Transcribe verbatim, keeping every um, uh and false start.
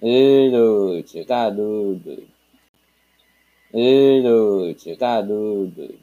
Hello, chegado. Hello, chegado.